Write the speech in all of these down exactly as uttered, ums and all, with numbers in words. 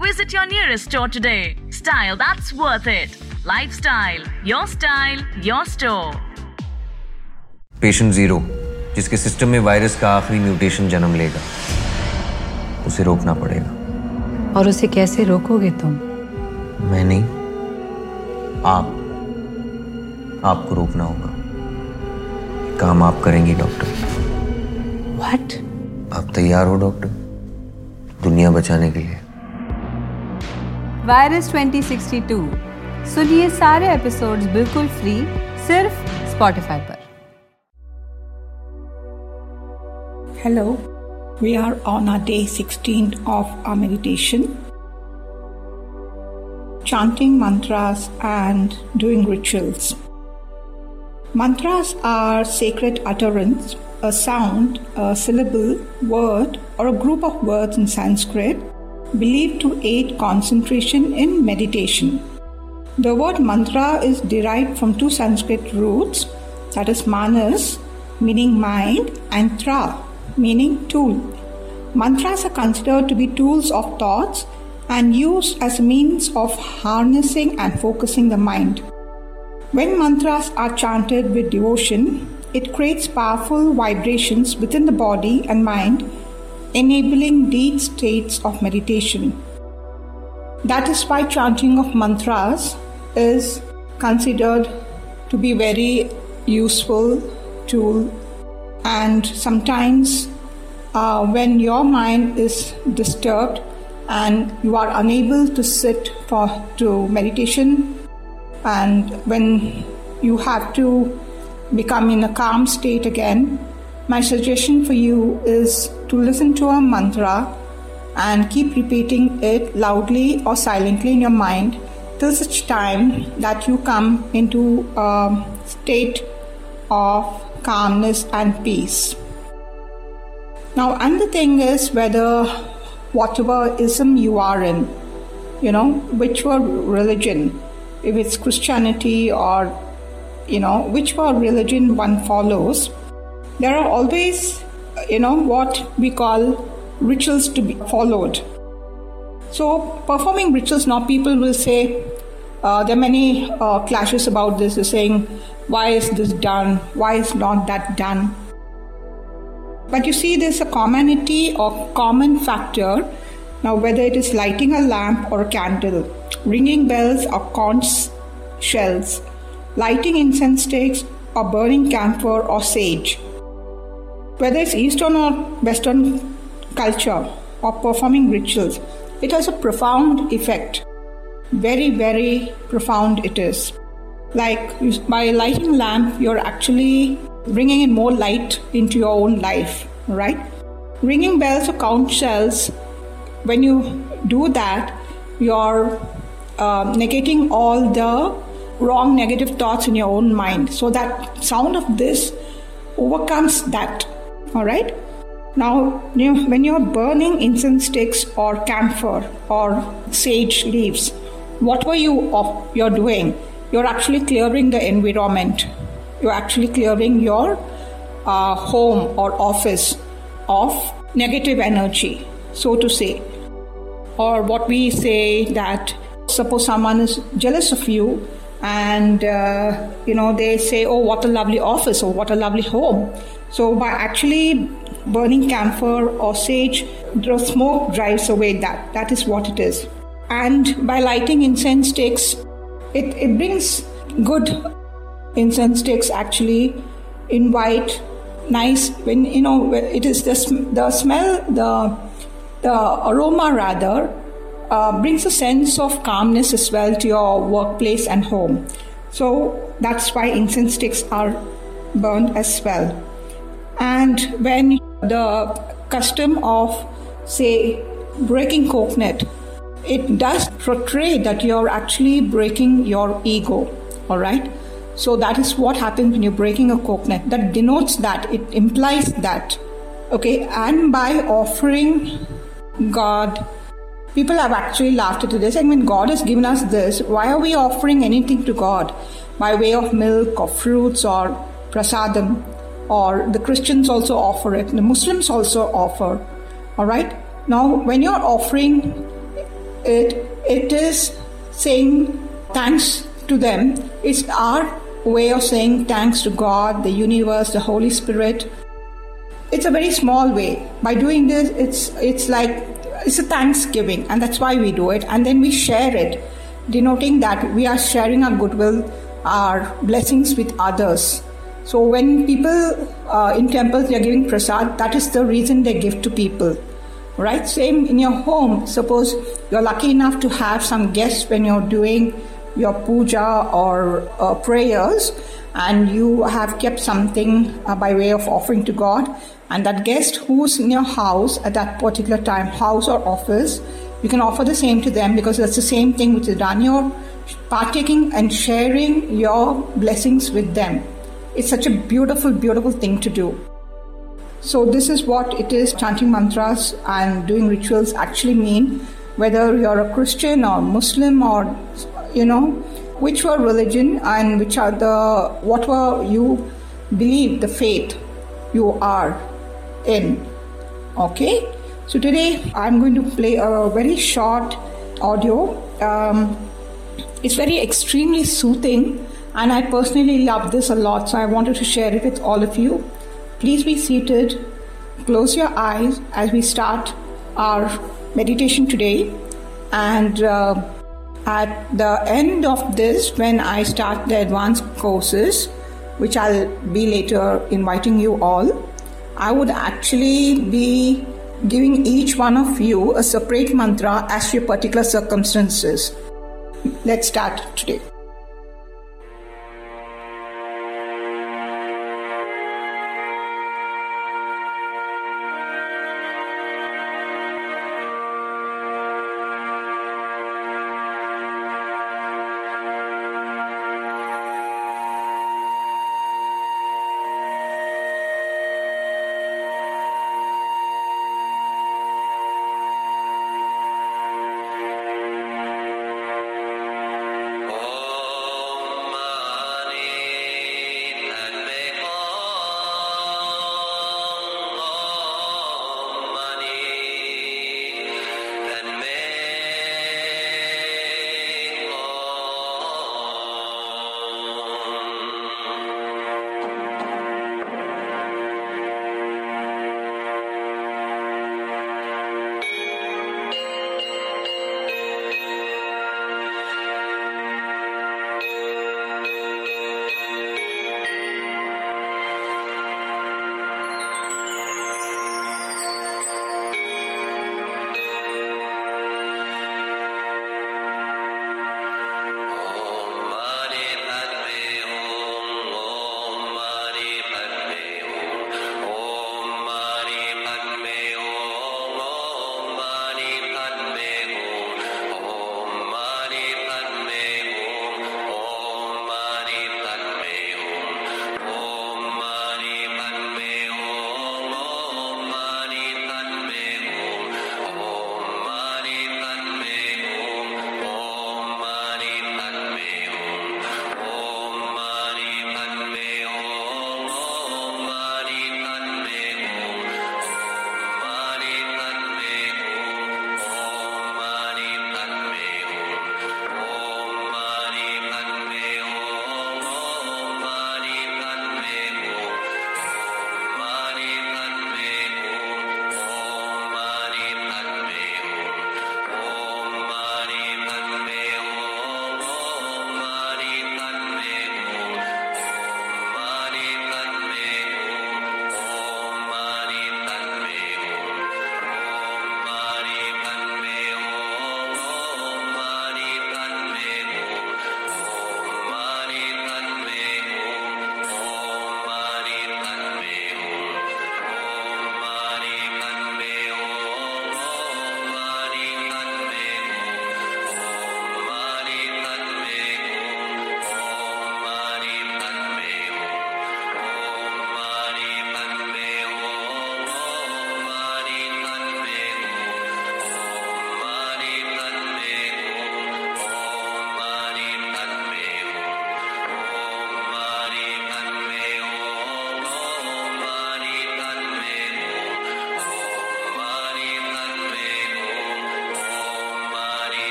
Visit your nearest store today. Style that's worth it. Lifestyle, your style, your store. Patient zero, जिसके system में virus का आखिरी mutation जन्म लेगा, उसे रोकना पड़ेगा। और उसे कैसे रोकोगे तुम? मैं नहीं, आप, आपको रोकना होगा। काम आप करेंगी डॉक्टर। What? आप तैयार हो डॉक्टर? दुनिया बचाने के लिए। वायरस twenty sixty-two, सुनिए सारे एपिसोड्स बिल्कुल फ्री, सिर्फ Spotify पर। Hello, we are on our day sixteen of our meditation. Chanting mantras and doing rituals. Mantras are sacred utterance, a sound, a syllable, word, or a group of words in Sanskrit believed to aid concentration in meditation. The word mantra is derived from two Sanskrit roots, that is manas, meaning mind, and tra, meaning tool. Mantras are considered to be tools of thoughts and used as a means of harnessing and focusing the mind. When mantras are chanted with devotion, it creates powerful vibrations within the body and mind, enabling deep states of meditation. That is why chanting of mantras is considered to be very useful tool. And sometimes uh, when your mind is disturbed and you are unable to sit for to meditation, and when you have to become in a calm state again, my suggestion for you is to listen to a mantra and keep repeating it loudly or silently in your mind till such time that you come into a state of calmness and peace. Now, and the thing is, whether whatever ism you are in, you know, which were religion, if it's Christianity or, you know, which were religion one follows, there are always, you know, what we call rituals to be followed. So performing rituals, now people will say, Uh, there are many uh, clashes about this, saying, why is this done? Why is not that done? But you see, there's a commonality or common factor. Now, whether it is lighting a lamp or a candle, ringing bells or conch shells, lighting incense sticks or burning camphor or sage, whether it's Eastern or Western culture or performing rituals, it has a profound effect. Very, very profound it is. Like by lighting a lamp, you're actually bringing in more light into your own life, right? Ringing bells or conch shells, when you do that, you're uh, negating all the wrong negative thoughts in your own mind. So that sound of this overcomes that, all right? Now, you know, when you're burning incense sticks or camphor or sage leaves, whatever you of you're doing, you're actually clearing the environment. You're actually clearing your uh, home or office of negative energy, so to say. Or what we say that suppose someone is jealous of you, and uh, you know they say, "Oh, what a lovely office! Or what a lovely home!" So by actually burning camphor or sage, the smoke drives away that. That is what it is. And by lighting incense sticks, it, it brings good incense sticks actually invite nice, when you know it is the the smell, the the aroma rather uh, brings a sense of calmness as well to your workplace and home. So that's why incense sticks are burned as well. And when the custom of say breaking coconut, it does portray that you're actually breaking your ego, all right? So that is what happens when you're breaking a coconut. That denotes that, it implies that, okay? And by offering God, people have actually laughed at this. I mean, God has given us this. Why are we offering anything to God by way of milk or fruits or prasadam? Or the Christians also offer it. The Muslims also offer, all right? Now, when you're offering it, it is saying thanks to them. It's our way of saying thanks to God, the universe, the Holy Spirit. It's a very small way. By doing this, it's it's like, it's a thanksgiving, and that's why we do it. And then we share it, denoting that we are sharing our goodwill, our blessings with others. So when people uh, in temples, they're giving prasad, that is the reason they give to people, right? Same in your home. Suppose you're lucky enough to have some guests when you're doing your puja or uh, prayers, and you have kept something uh, by way of offering to God, and that guest who's in your house at that particular time, house or office, you can offer the same to them, because that's the same thing which is done. You're partaking and sharing your blessings with them. It's such a beautiful, beautiful thing to do. So this is what it is, chanting mantras and doing rituals actually mean, whether you're a Christian or Muslim or, you know, which were religion and which are the, whatever you believe, the faith you are in. Okay, so today I'm going to play a very short audio. Um, it's very extremely soothing, and I personally love this a lot, so I wanted to share it with all of you. Please be seated, close your eyes as we start our meditation today, and uh, at the end of this, when I start the advanced courses, which I'll be later inviting you all, I would actually be giving each one of you a separate mantra as to your particular circumstances. Let's start today. Oh.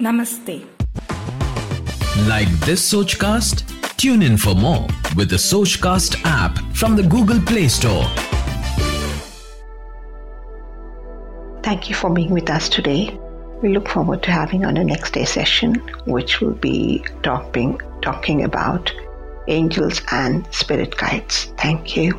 Namaste. Like this Sochcast? Tune in for more with the Sochcast app from the Google Play Store. Thank you for being with us today. We look forward to having on the next day session, which will be talking, talking about angels and spirit guides. Thank you.